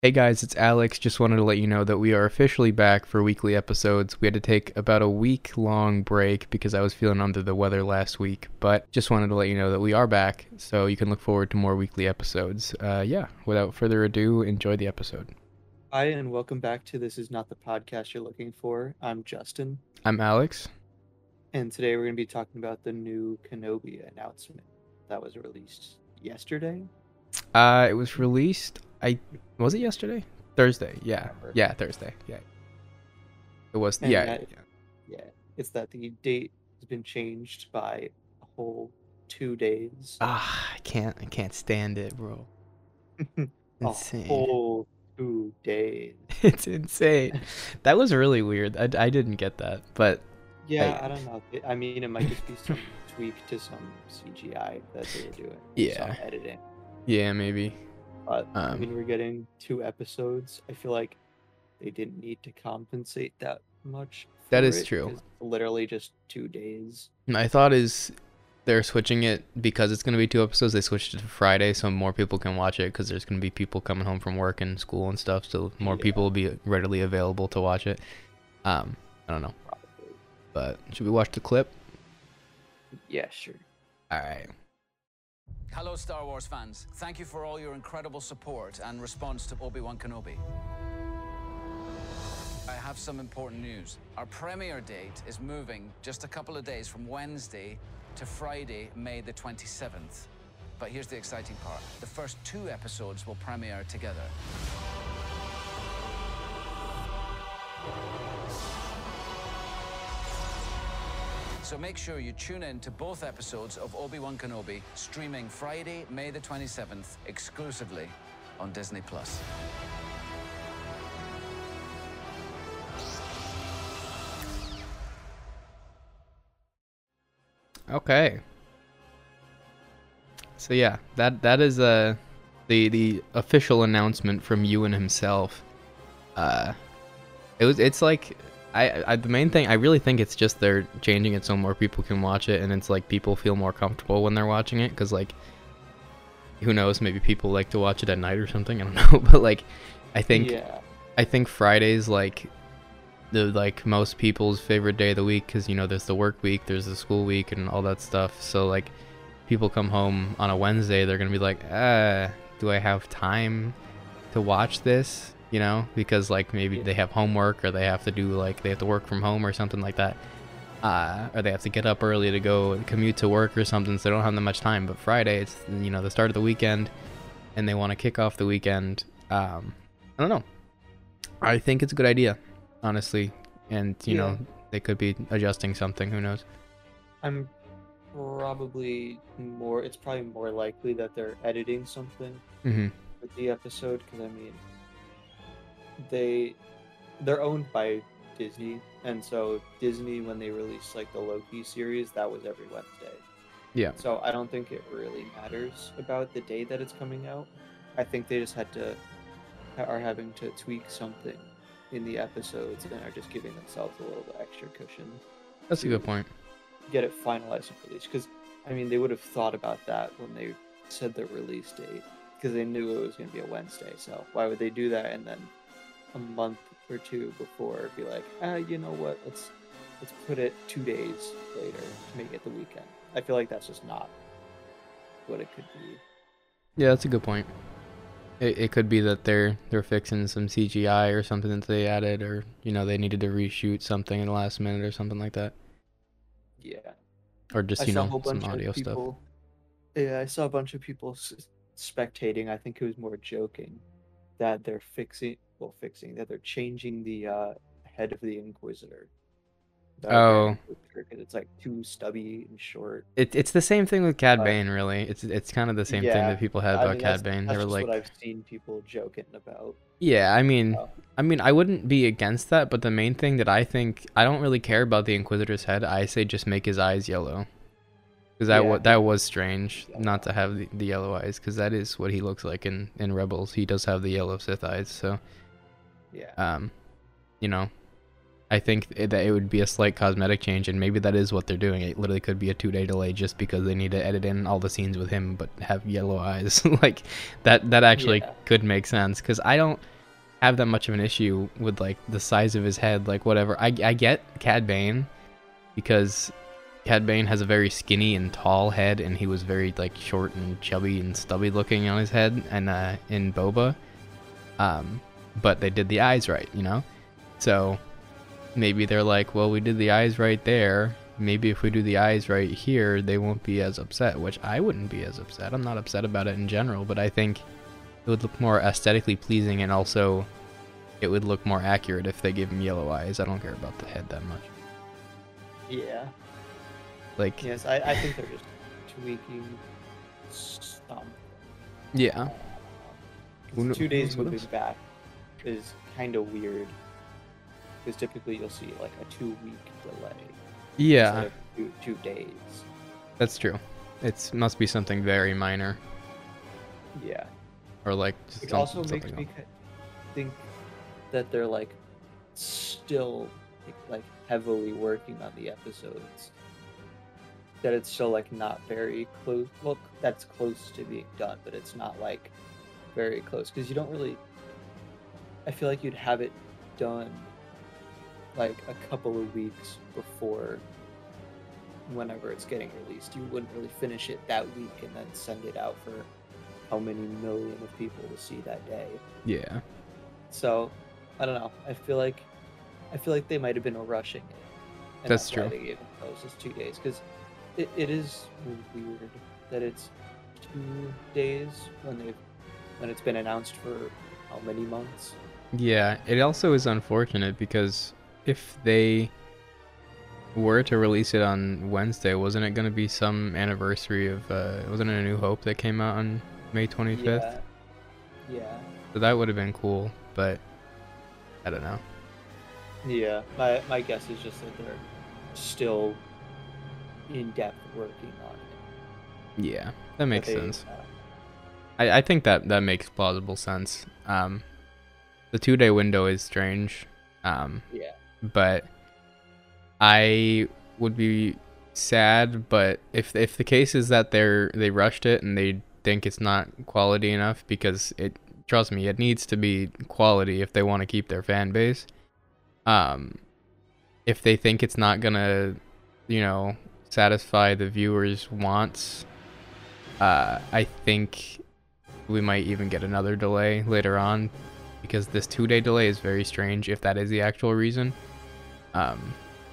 Hey guys, it's Alex. Just wanted to let you know that we are officially back for weekly episodes. We had to take about a week-long break because I was feeling under the weather last week, but just wanted to let you know that we are back, so you can look forward to more weekly episodes. Without further ado, enjoy the episode. Hi, and welcome back to This Is Not the Podcast You're Looking For. I'm Justin. I'm Alex. And today we're going to be talking about the new Kenobi announcement that was released yesterday. It was released... Was it yesterday? Thursday, yeah. Yeah, Thursday, yeah. It was, and yeah. Yeah, it's that the date has been changed by a whole 2 days. I can't stand it, bro. Insane. A whole 2 days. It's insane. That was really weird. I didn't get that, but... Yeah, I don't know. I mean, it might just be some tweak to some CGI that they were doing. Yeah. Some editing. Yeah, maybe. But, I mean, we're getting 2 episodes. I feel like they didn't need to compensate that much. That is true. Literally just 2 days. My thought is they're switching it because it's going to be 2 episodes. They switched it to Friday so more people can watch it because there's going to be people coming home from work and school and stuff. So more people will be readily available to watch it. I don't know. Probably. But should we watch the clip? Yeah, sure. All right. Hello, Star Wars fans. Thank you for all your incredible support and response to Obi-Wan Kenobi. I have some important news. Our premiere date is moving just a couple of days from Wednesday to Friday, May the 27th. But here's the exciting part. The first 2 episodes will premiere together. So make sure you tune in to both episodes of Obi-Wan Kenobi, streaming Friday, May the 27th, exclusively on Disney+. Okay. So yeah, that is the official announcement from Ewan himself. It's like... the main thing, I really think it's just they're changing it so more people can watch it, and it's like people feel more comfortable when they're watching it, because like, who knows, maybe people like to watch it at night or something, I don't know, but like, I think Friday's like, most people's favorite day of the week, because you know, there's the work week, there's the school week, and all that stuff, so like, people come home on a Wednesday, they're gonna be like, do I have time to watch this? You know, because like maybe they have homework or they have to do like they have to work from home or something like that, or they have to get up early to go and commute to work or something, so they don't have that much time. But Friday, it's, you know, the start of the weekend and they want to kick off the weekend. I don't know, I think it's a good idea, honestly, and you know they could be adjusting something, who knows. It's probably more likely that they're editing something with the episode, because I mean, they're owned by Disney, and so Disney, when they released like the Loki series, that was every Wednesday. Yeah. So I don't think it really matters about the day that it's coming out. I think they just are having to tweak something in the episodes and are just giving themselves a little extra cushion. That's a good point. Get it finalized and released, because I mean, they would have thought about that when they said the release date, because they knew it was going to be a Wednesday. So why would they do that and then a month or two before be like, you know what, let's put it 2 days later to make it the weekend? I feel like that's just not what it could be. Yeah, that's a good point. It could be that they're fixing some CGI or something that they added, or you know, they needed to reshoot something in the last minute or something like that. Yeah, or just some audio stuff. Yeah, I saw a bunch of people spectating. I think it was more joking that they're changing the head of the Inquisitor. It's like too stubby and short. It's the same thing with Cad Bane, really. It's kind of the same thing that people had about Cad Bane. That's just like what I've seen people joking about. Yeah, I mean, I wouldn't be against that, but the main thing that I think, I don't really care about the Inquisitor's head. I say just make his eyes yellow, because that was strange not to have the yellow eyes, because that is what he looks like in Rebels. He does have the yellow Sith eyes, so. Yeah. You know, I think that it would be a slight cosmetic change, and maybe that is what they're doing. It literally could be a 2-day delay just because they need to edit in all the scenes with him but have yellow eyes. Like, that actually could make sense, because I don't have that much of an issue with, like, the size of his head, like, whatever. I get Cad Bane, because Cad Bane has a very skinny and tall head, and he was very, like, short and chubby and stubby looking on his head, and in Boba, but they did the eyes right, you know? So maybe they're like, well, we did the eyes right there, maybe if we do the eyes right here, they won't be as upset, which I wouldn't be as upset. I'm not upset about it in general, but I think it would look more aesthetically pleasing, and also it would look more accurate if they gave him yellow eyes. I don't care about the head that much. Yeah. Like, yes, I think they're just tweaking something. Yeah. 2 days movies back is kind of weird, because typically you'll see like a 2-week delay. Yeah. Instead of two days. That's true. It must be something very minor. Yeah. Or like, just it also makes me think that they're like still like heavily working on the episodes, that it's still like not very close. Well, that's close to being done, but it's not like very close, because you don't really, I feel like you'd have it done like a couple of weeks before whenever it's getting released. You wouldn't really finish it that week and then send it out for how many million of people will see that day. Yeah. So, I don't know. I feel like they might have been rushing it. And that's true. Why they gave themselves just 2 days, because it is weird that it's 2 days when it's been announced for how many months. Yeah, it also is unfortunate, because if they were to release it on Wednesday, wasn't it going to be some anniversary of wasn't it A New Hope that came out on May 25th? Yeah. So that would have been cool, but I don't know. Yeah, my guess is just that they're still in depth working on it. Yeah, that makes sense. I think that makes plausible sense. The 2-day window is strange. Yeah. But I would be sad, but if the case is that they rushed it and they think it's not quality enough, because trust me, it needs to be quality if they want to keep their fan base. If they think it's not gonna, satisfy the viewers' wants, I think we might even get another delay later on, because this 2-day delay is very strange if that is the actual reason.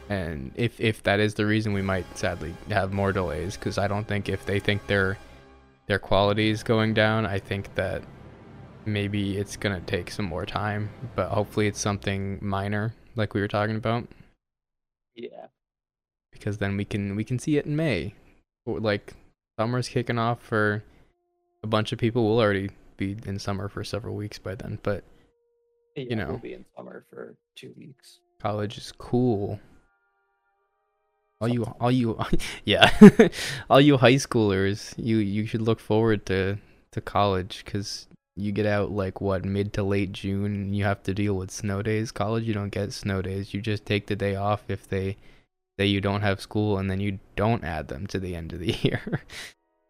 And if that is the reason, we might sadly have more delays, because I don't think, if they think their quality is going down, I think that maybe it's gonna take some more time, but hopefully it's something minor like we were talking about. Yeah. Because then we can see it in May. Like, summer's kicking off for a bunch of people. We'll already be in summer for several weeks by then, but yeah, we'll be in summer for 2 weeks. College is cool. All you yeah. All you high schoolers, you should look forward to college, because you get out like what, mid to late June, and you have to deal with snow days. College, you don't get snow days. You just take the day off if they say you don't have school, and then you don't add them to the end of the year.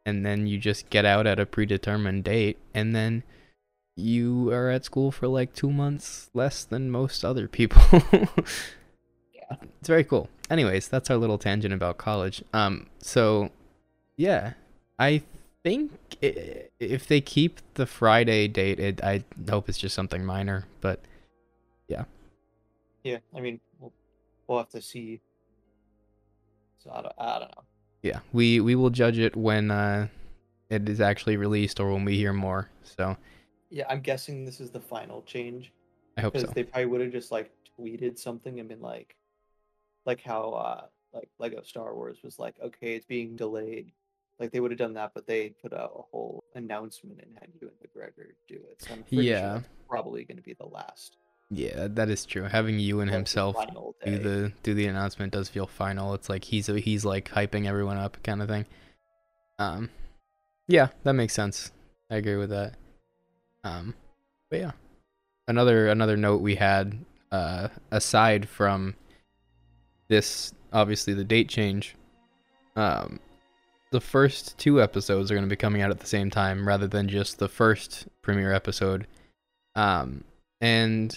And then you just get out at a predetermined date, and then you are at school for like 2 months less than most other people. Yeah. It's very cool. Anyways, that's our little tangent about college. So yeah, I think if they keep the Friday date, I hope it's just something minor, but yeah. Yeah, I mean, we'll have to see. So I don't know. Yeah, we will judge it when it is actually released, or when we hear more. So yeah, I'm guessing this is the final change. I hope so. Because they probably would have just like tweeted something and been like how like Lego Star Wars was like, okay, it's being delayed. Like, they would have done that, but they put out a whole announcement and had Ewan McGregor do it. So I'm pretty sure that's probably going to be the last. Yeah, that is true. Having Ewan himself do the announcement does feel final. It's like he's like hyping everyone up, kind of thing. Yeah, that makes sense. I agree with that. But yeah, another note we had aside from this, obviously the date change, the first two episodes are going to be coming out at the same time rather than just the first premiere episode. And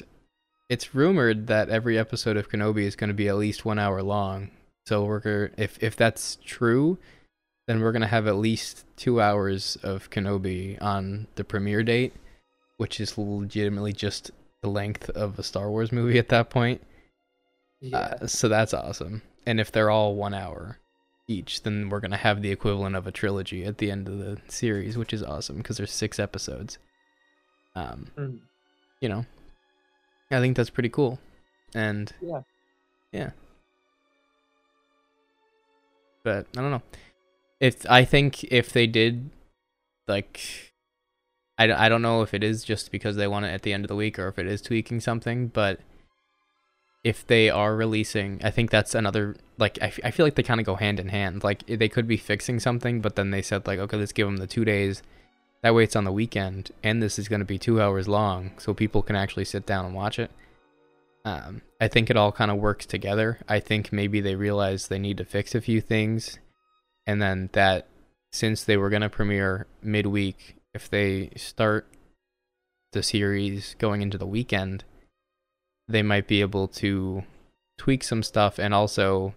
it's rumored that every episode of Kenobi is going to be at least 1 hour long. So if that's true, then we're going to have at least 2 hours of Kenobi on the premiere date, which is legitimately just the length of a Star Wars movie at that point. Yeah. So that's awesome. And if they're all 1 hour each, then we're going to have the equivalent of a trilogy at the end of the series, which is awesome because there's 6 episodes. You know, I think that's pretty cool. And yeah. But I don't know. I think if they did, like, I don't know if it is just because they want it at the end of the week or if it is tweaking something, but if they are releasing, I think that's another, like, I feel like they kind of go hand in hand. Like, they could be fixing something, but then they said, like, okay, let's give them the 2 days. That way it's on the weekend, and this is going to be 2 hours long, so people can actually sit down and watch it. I think it all kind of works together. I think maybe they realize they need to fix a few things. And then that, since they were going to premiere midweek, if they start the series going into the weekend, they might be able to tweak some stuff and also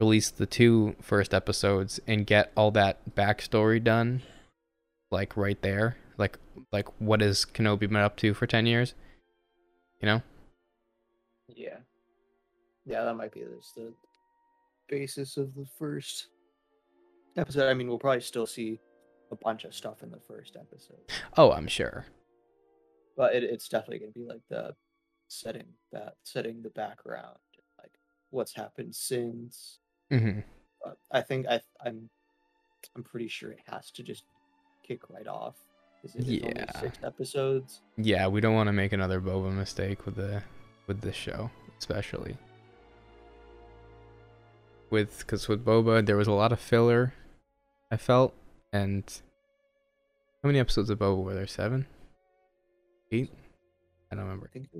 release the 2 first episodes and get all that backstory done, like, right there. Like what has Kenobi been up to for 10 years? You know? Yeah. Yeah, that might be the basis of the first episode. I mean, we'll probably still see a bunch of stuff in the first episode. Oh, I'm sure. But it's definitely going to be like the setting the background, like what's happened since. Mm-hmm. But I think I'm pretty sure it has to just kick right off because it's only 6 episodes. Yeah, we don't want to make another Boba mistake with the show, especially because with Boba there was a lot of filler. I felt. And how many episodes of Boba were there? 7? 8? I don't remember. I think it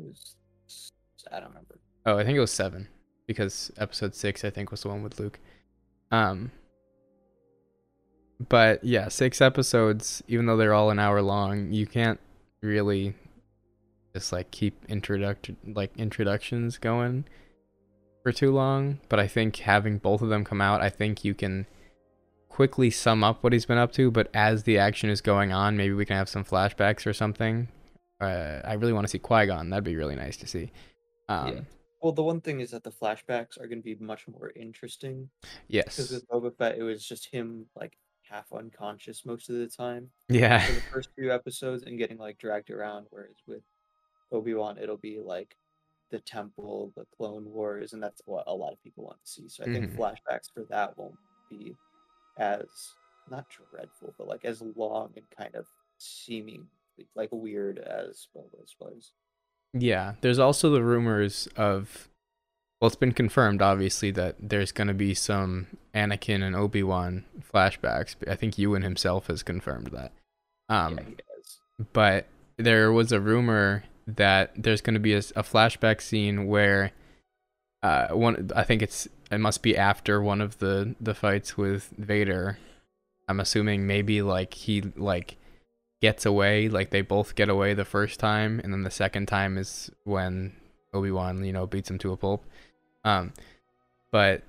was 7 because episode 6 I think was the one with Luke. But yeah, 6 episodes, even though they're all an hour long, you can't really just like keep introductions going for too long. But I think having both of them come out, I think you can quickly sum up what he's been up to, but as the action is going on, maybe we can have some flashbacks or something. I really want to see Qui-Gon. That'd be really nice to see. Yeah. Well, the one thing is that the flashbacks are going to be much more interesting. Yes. Because with Boba Fett, it was just him, like, half unconscious most of the time. Yeah. For the first few episodes and getting, like, dragged around, whereas with Obi-Wan, it'll be, like, the temple, the Clone Wars, and that's what a lot of people want to see. So I think flashbacks for that won't be as not dreadful, but like as long and kind of seeming like weird as Boba's was. Yeah, there's also the rumors of, well, it's been confirmed obviously that there's going to be some Anakin and Obi-Wan flashbacks. I think Ewan himself has confirmed that. Yeah, he does. But there was a rumor that there's going to be a flashback scene where it must be after one of the fights with Vader. I'm assuming maybe like he like gets away, like they both get away the first time, and then the second time is when Obi-Wan, you know, beats him to a pulp. But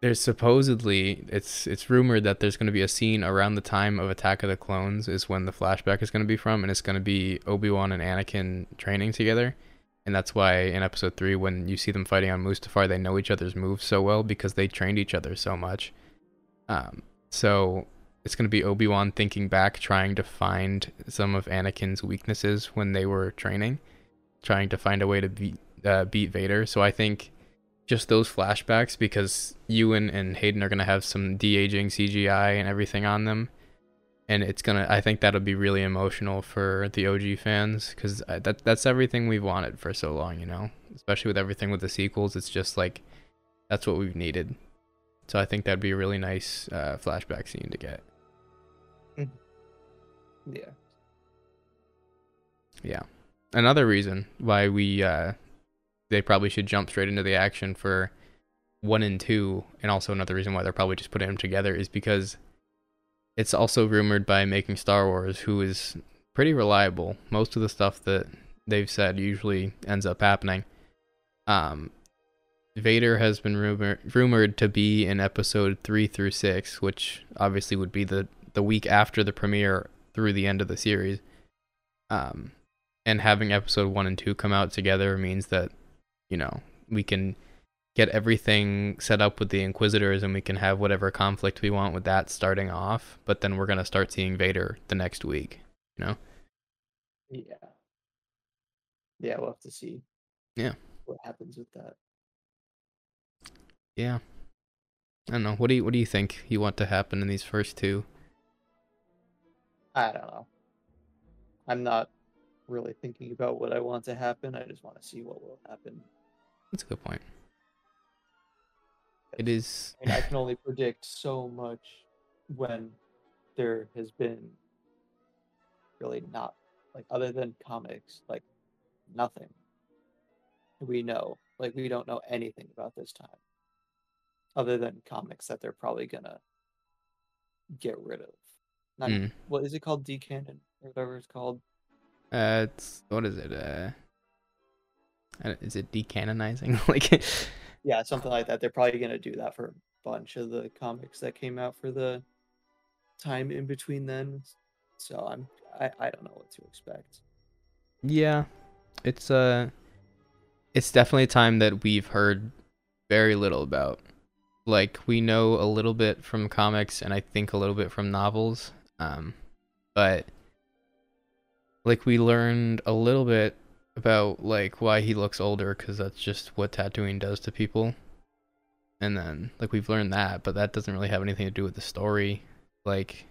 there's supposedly it's rumored that there's going to be a scene around the time of Attack of the Clones is when the flashback is going to be from, and it's going to be Obi-Wan and Anakin training together. And that's why in episode 3, when you see them fighting on Mustafar, they know each other's moves so well because they trained each other so much. So it's going to be Obi-Wan thinking back, trying to find some of Anakin's weaknesses when they were training, trying to find a way to beat Vader. So I think just those flashbacks, because Ewan and Hayden are going to have some de-aging CGI and everything on them. And I think that'll be really emotional for the OG fans, because that's everything we've wanted for so long, you know? Especially with everything with the sequels, it's just like, that's what we've needed. So I think that'd be a really nice flashback scene to get. Yeah. Another reason why we they probably should jump straight into the action for 1 and 2. And also another reason why they're probably just putting them together is because it's also rumored by Making Star Wars, who is pretty reliable. Most of the stuff that they've said usually ends up happening. Vader has been rumored to be in episode 3 through 6, which obviously would be the week after the premiere through the end of the series. And having episode 1 and 2 come out together means that, you know, we can get everything set up with the Inquisitors and we can have whatever conflict we want with that starting off, but then we're going to start seeing Vader the next week, you know? Yeah. Yeah, we'll have to see. Yeah. What happens with that. Yeah. I don't know. What do you think you want to happen in these first two? I don't know. I'm not really thinking about what I want to happen. I just want to see what will happen. That's a good point. It is. I mean, I can only predict so much when there has been really not, like, other than comics, like, nothing. We know, like, we don't know anything about this time other than comics that they're probably gonna get rid of. Not, what is it called? Decanon or whatever it's called. Is it decanonizing? Like. Yeah, something like that. They're probably going to do that for a bunch of the comics that came out for the time in between then. So I don't know what to expect. Yeah, it's definitely a time that we've heard very little about. Like, we know a little bit from comics and I think a little bit from novels. But, like, we learned a little bit about, like, why he looks older, because that's just what Tatooine does to people. And then, like, we've learned that, but that doesn't really have anything to do with the story. Like,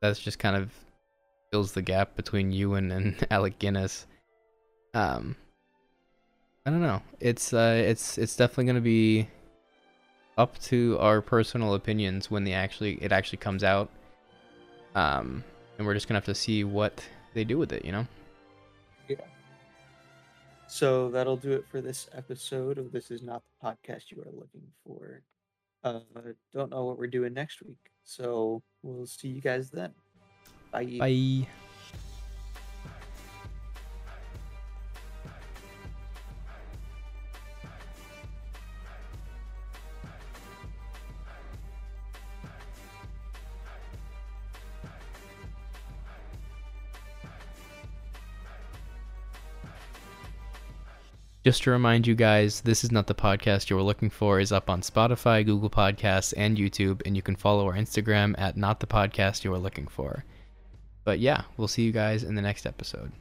that's just kind of fills the gap between Ewan and Alec Guinness. I don't know. It's definitely going to be up to our personal opinions when it actually comes out. And we're just going to have to see what they do with it, you know? Yeah. So that'll do it for this episode of This Is Not the Podcast You Are Looking For. Don't know what we're doing next week, so we'll see you guys then. Bye. Bye. Just to remind you guys, This Is Not the Podcast You Were Looking For is up on Spotify, Google Podcasts, and YouTube, and you can follow our Instagram at Not the Podcast You Were Looking For. But yeah, we'll see you guys in the next episode.